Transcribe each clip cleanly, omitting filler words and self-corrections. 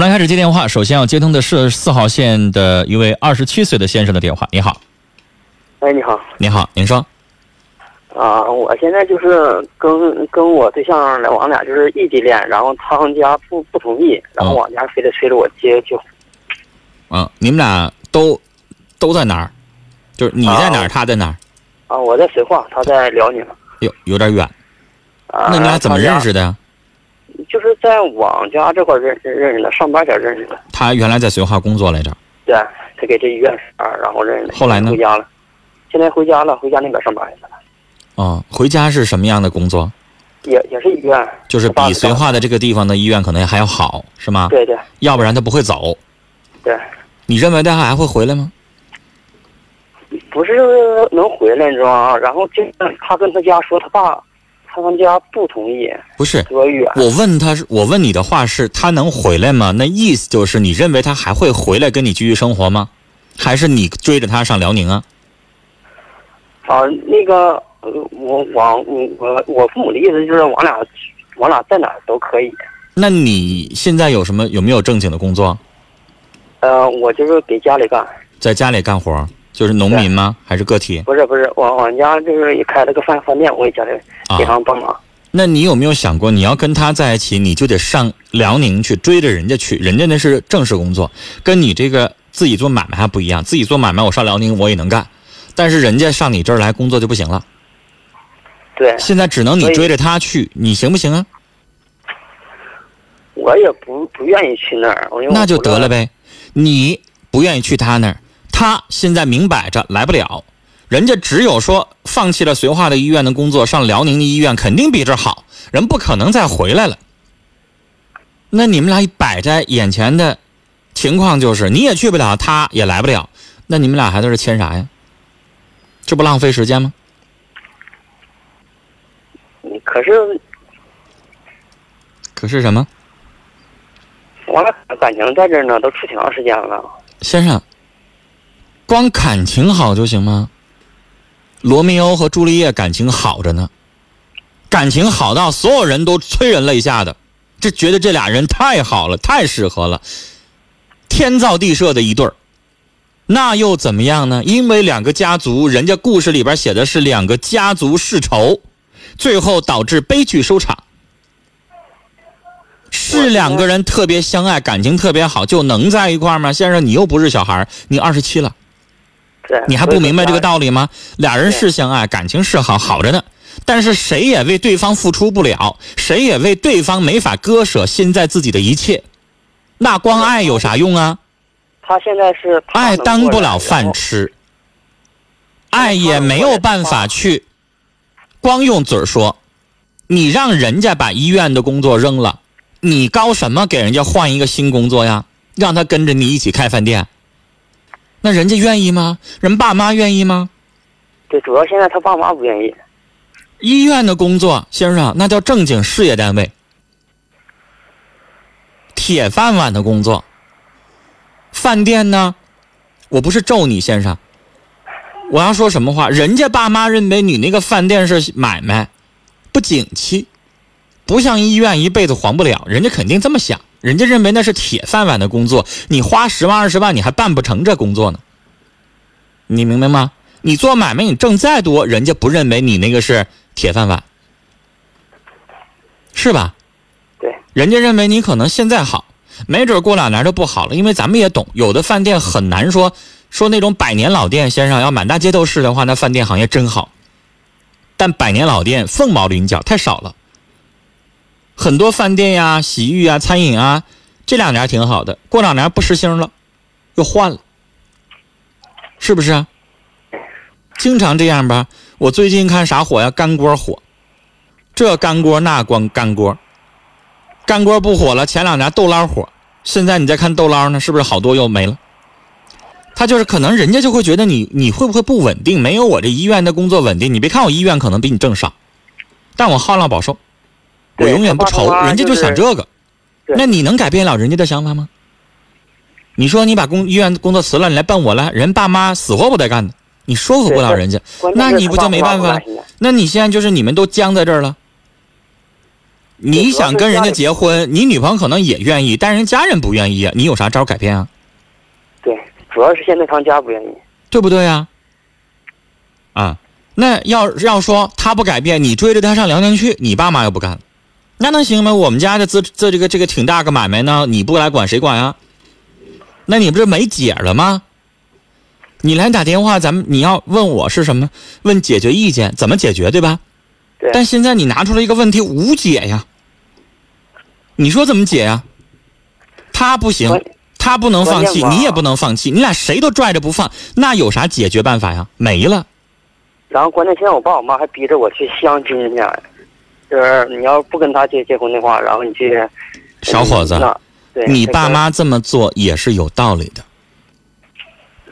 们来开始接电话，首先要接通的是4号线的一位27岁的先生的电话。你好。哎，你好。你好，您说。啊，我现在就是跟我对象来，我俩就是异地恋，然后他们家不同意，然后我家非得催着我接就。嗯，你们俩都在哪儿？就是你在哪儿，他在哪儿？啊，我在绥化，他在辽宁。有点远。啊，那你俩怎么认识的呀？就是在我家这块认识的，上班点认识的。他原来在绥化工作来着。对，他给这医院然后认识的。后来呢？回家了，现在回家了，回家那边上班去了。哦，回家是什么样的工作？也是医院。就是比绥化的这个地方的医院可能还要好，是吗？对对。要不然他不会走。对。你认为他还会回来吗？不是能回来，你知道吗？然后就他跟他家说，他爸。他们家不同意，不是多远？我问你的话是，他能回来吗？那意思就是你认为他还会回来跟你继续生活吗？还是你追着他上辽宁啊？啊，那个，我父母的意思就是我俩在哪儿都可以。那你现在有没有正经的工作？我就是给家里干，在家里干活。就是农民吗？还是个体？不是，我家就是也开了个饭店，我也家里给他们帮忙。那你有没有想过，你要跟他在一起，你就得上辽宁去追着人家去，人家那是正式工作，跟你这个自己做买卖还不一样。自己做买卖，我上辽宁我也能干，但是人家上你这儿来工作就不行了。对。现在只能你追着他去，你行不行啊？我也不愿意去那儿，那就得了呗。你不愿意去他那儿。他现在明摆着来不了，人家只有说放弃了绥化的医院的工作，上辽宁的医院肯定比这好，人不可能再回来了。那你们俩摆在眼前的情况就是，你也去不了，他也来不了，那你们俩还在这签啥呀？这不浪费时间吗？可是什么？我俩感情在这呢，都处挺长时间了，先生。光感情好就行吗？罗密欧和朱丽叶感情好着呢，感情好到所有人都催人泪下的，这觉得这俩人太好了，太适合了，天造地设的一对儿。那又怎么样呢？因为两个家族，人家故事里边写的是两个家族世仇，最后导致悲剧收场。是两个人特别相爱，感情特别好，就能在一块儿吗？先生，你又不是小孩，你27了。你还不明白这个道理吗？俩人是相爱，感情是好着呢，但是谁也为对方付出不了，谁也为对方没法割舍现在自己的一切，那光爱有啥用啊？他现在是爱当不了饭吃，爱也没有办法去光用嘴说。你让人家把医院的工作扔了，你高什么给人家换一个新工作呀？让他跟着你一起开饭店，那人家愿意吗？人爸妈愿意吗？对，主要现在他爸妈不愿意。医院的工作，先生，那叫正经事业单位，铁饭碗的工作。饭店呢，我不是咒你，先生，我要说什么话？人家爸妈认为你那个饭店是买卖，不景气，不像医院一辈子黄不了，人家肯定这么想。人家认为那是铁饭碗的工作，你花10万20万你还办不成这工作呢，你明白吗？你做买卖你挣再多，人家不认为你那个是铁饭碗，是吧？对，人家认为你可能现在好，没准过两年就不好了，因为咱们也懂，有的饭店很难说那种百年老店，先生，要满大街都是的话，那饭店行业真好，但百年老店凤毛麟角，太少了。很多饭店呀、洗浴啊、餐饮啊，这两年挺好的，过两年不实行了，又换了，是不是啊？经常这样吧。我最近看啥火呀？干锅火，这干锅那干锅，干锅不火了，前两年豆捞火，现在你再看豆捞呢，是不是好多又没了？他就是可能人家就会觉得你会不会不稳定？没有我这医院的工作稳定。你别看我医院可能比你挣少，但我旱涝保收。我永远不愁，人家就想这个，那你能改变了人家的想法吗？你说你把医院工作辞了，你来奔我来，人爸妈死活不带干的，你说服不了人家，那你不就没办法了？那你现在就是你们都僵在这儿了，你想跟人家结婚，你女朋友可能也愿意，但人家人不愿意啊，你有啥招改变啊？对，主要是现在他家不愿意，对不对啊？啊，那要说他不改变，你追着他上辽宁去，你爸妈又不干，那能行吗？我们家的这个挺大个买卖呢，你不来管谁管啊？那你不是没解了吗？你来打电话，你要问我是什么？问解决意见，怎么解决，对吧？对。但现在你拿出了一个问题无解呀，你说怎么解呀？他不行，他不能放弃，你也不能放弃，你俩谁都拽着不放，那有啥解决办法呀？没了。然后关键现在我爸我妈还逼着我去相亲去，就是你要不跟他结婚的话，然后你去。小伙子，你爸妈这么做也是有道理的。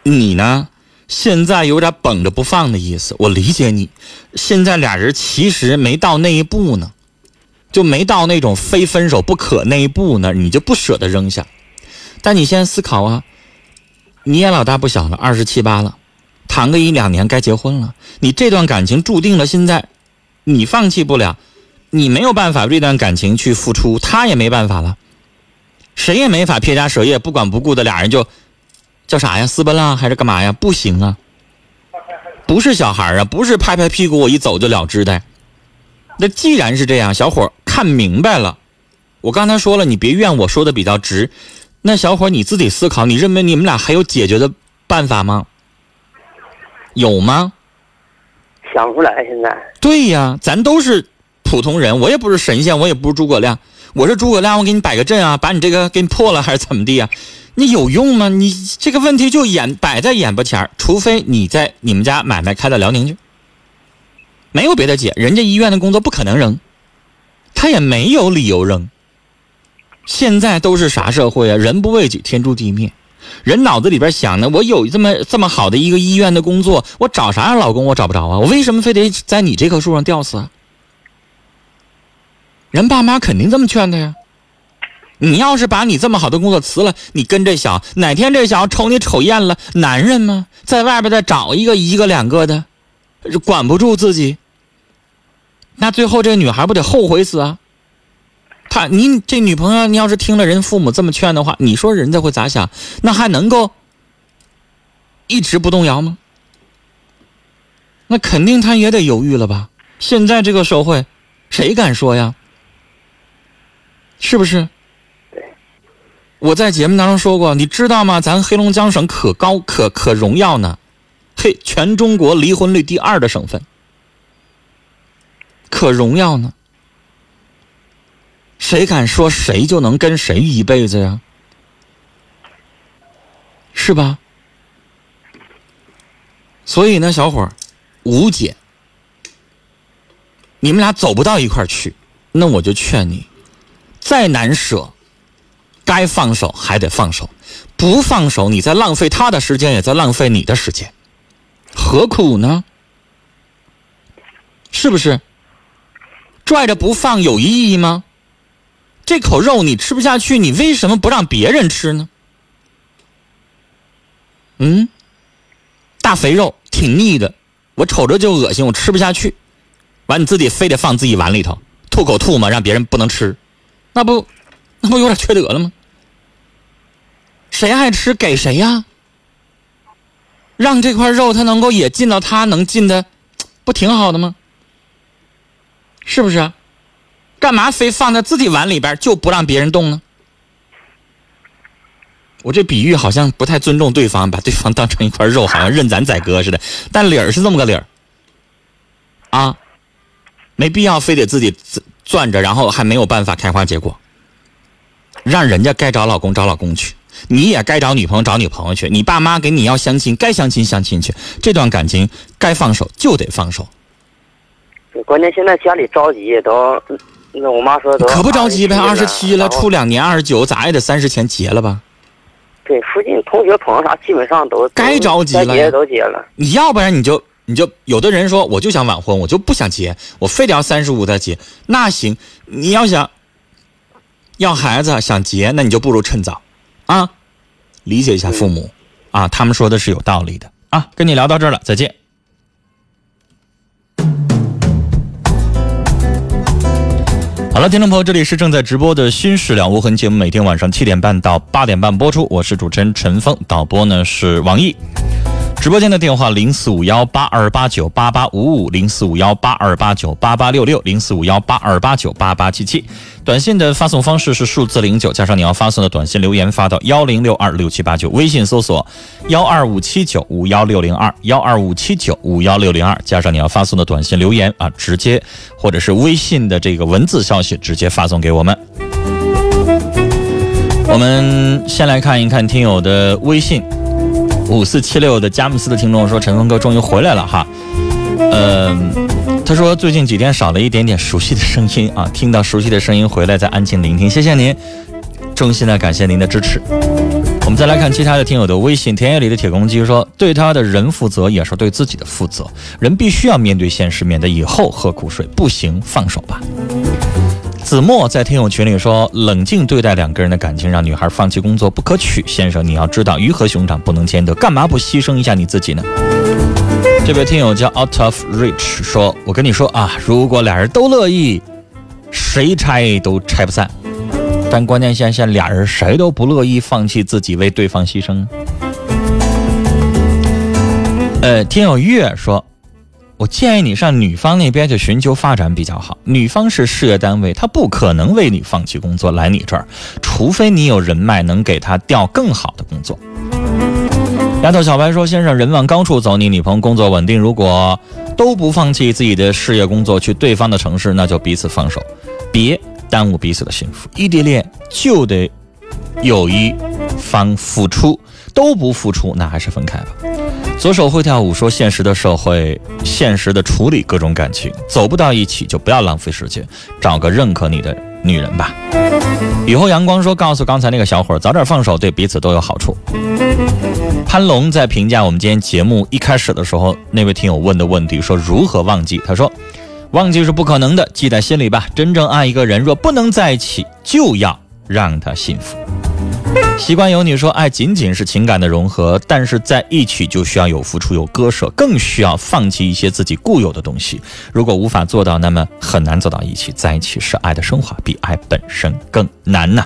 你呢现在有点绷着不放的意思，我理解你，现在俩人其实没到那一步呢，就没到那种非分手不可那一步呢，你就不舍得扔下。但你现在思考啊，你也老大不小了，27、8了，谈个1、2年该结婚了，你这段感情注定了现在你放弃不了，你没有办法为这段感情去付出，他也没办法了，谁也没法撇家舍业不管不顾的，俩人就叫啥呀？私奔啦还是干嘛呀？不行啊，不是小孩啊，不是拍拍屁股我一走就了之的。那既然是这样，小伙看明白了，我刚才说了，你别怨我说的比较直。那小伙你自己思考，你认为你们俩还有解决的办法吗？有吗？想不来现在。对呀，咱都是普通人，我也不是神仙，我也不是诸葛亮。我是诸葛亮，我给你摆个阵啊，把你这个给你破了还是怎么地啊？你有用吗？你这个问题就摆在眼巴前，除非你在你们家买卖开到辽宁去，没有别的解，人家医院的工作不可能扔，他也没有理由扔。现在都是啥社会啊？人不为己，天诛地灭。人脑子里边想呢，我有这么好的一个医院的工作，我找啥老公我找不着啊？我为什么非得在你这棵树上吊死啊？人爸妈肯定这么劝他呀。你要是把你这么好的工作辞了，你跟这小哪天这小瞅你瞅厌了，男人吗？在外边再找一个两个的，管不住自己，那最后这女孩不得后悔死啊？你这女朋友，你要是听了人父母这么劝的话，你说人家会咋想？那还能够一直不动摇吗？那肯定他也得犹豫了吧？现在这个社会，谁敢说呀？是不是？我在节目当中说过，你知道吗？咱黑龙江省可荣耀呢，全中国离婚率第2的省份，可荣耀呢。谁敢说谁就能跟谁一辈子呀？是吧？所以呢，小伙无解，你们俩走不到一块儿去，那我就劝你，再难舍。该放手还得放手，不放手你在浪费他的时间，也在浪费你的时间，何苦呢？是不是？拽着不放有意义吗？这口肉你吃不下去，你为什么不让别人吃呢？大肥肉挺腻的，我瞅着就恶心，我吃不下去，完你自己非得放自己碗里头，吐口吐嘛，让别人不能吃，那不有点缺德了吗？谁爱吃给谁呀，让这块肉它能够也进到它能进的，不挺好的吗？是不是？干嘛非放在自己碗里边就不让别人动呢？我这比喻好像不太尊重对方，把对方当成一块肉，好像任咱宰割似的，但理儿是这么个理儿啊，没必要非得自己攥着，然后还没有办法开花结果，让人家该找老公找老公去，你也该找女朋友找女朋友去，你爸妈给你要相亲该相亲去，这段感情该放手就得放手。关键现在家里着急都，那我妈说都可不着急呗，27了，出2年29，咋也得30前结了吧？对，附近同学朋友啥基本上都该着急了，结都结了。你要不然你就有的人说我就想晚婚，我就不想结，我非得要35再结，那行，你要想。要孩子想结，那你就不如趁早啊，理解一下父母啊，他们说的是有道理的啊。跟你聊到这儿了，再见。好了，听众朋友，这里是正在直播的新事了无痕节目，每天晚上7点半到8点半播出，我是主持人陈峰，导播呢是王毅。直播间的电话045182898855，045182898866，045182898877。短信的发送方式是数字09加上你要发送的短信留言，发到10626789，微信搜索12579510602，12579510602，加上你要发送的短信留言啊，直接或者是微信的这个文字消息直接发送给我们。我们先来看一看听友的微信。5476的佳木斯的听众说：“陈峰哥终于回来了哈，他说最近几天少了一点点熟悉的声音啊，听到熟悉的声音回来再安静聆听，谢谢您，衷心的感谢您的支持。”我们再来看其他的听友的微信。田野里的铁公鸡说：“对他的人负责，也是对自己的负责，人必须要面对现实，免得以后喝苦水。不行，放手吧。”子墨在听友群里说：“冷静对待两个人的感情，让女孩放弃工作不可取。先生，你要知道鱼和熊掌不能兼得，干嘛不牺牲一下你自己呢？”这位听友叫 Out of Reach 说：“我跟你说啊，如果俩人都乐意，谁拆都拆不散。但关键现在俩人谁都不乐意放弃自己，为对方牺牲。”听友月说。我建议你上女方那边去寻求发展比较好，女方是事业单位，她不可能为你放弃工作来你这儿，除非你有人脉能给她调更好的工作。丫头小白说：“先生，人往高处走，你女朋友工作稳定，如果都不放弃自己的事业工作，去对方的城市，那就彼此放手，别耽误彼此的幸福。异地恋就得有一方付出，都不付出，那还是分开吧。”左手会跳舞说：“现实的社会，现实的处理各种感情，走不到一起就不要浪费时间，找个认可你的女人吧。”雨后阳光说：“告诉刚才那个小伙，早点放手，对彼此都有好处。”潘龙在评价我们今天节目一开始的时候，那位听友问的问题说：“如何忘记？”他说：“忘记是不可能的，记在心里吧。真正爱一个人，若不能在一起，就要让他幸福。”习惯有你说：“爱仅仅是情感的融合，但是在一起就需要有付出，有割舍，更需要放弃一些自己固有的东西。如果无法做到，那么很难走到一起。在一起是爱的升华，比爱本身更难呐。”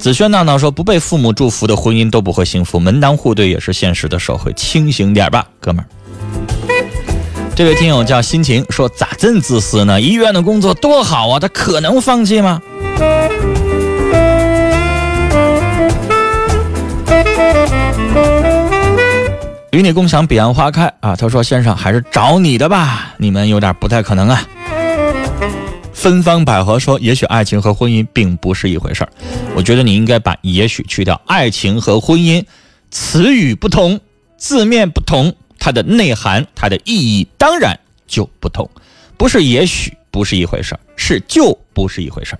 子轩闹闹说：“不被父母祝福的婚姻都不会幸福，门当户对也是现实的社会，清醒点吧，哥们儿。”这位听友叫心情说：“咋真自私呢？医院的工作多好啊，他可能放弃吗？”与你共享彼岸花开啊，他说：“先生，还是找你的吧，你们有点不太可能啊。”芬芳百合说：“也许爱情和婚姻并不是一回事儿，我觉得你应该把也许去掉，爱情和婚姻词语不同，字面不同，它的内涵、它的意义当然就不同，不是也许不是一回事儿，是就不是一回事儿。”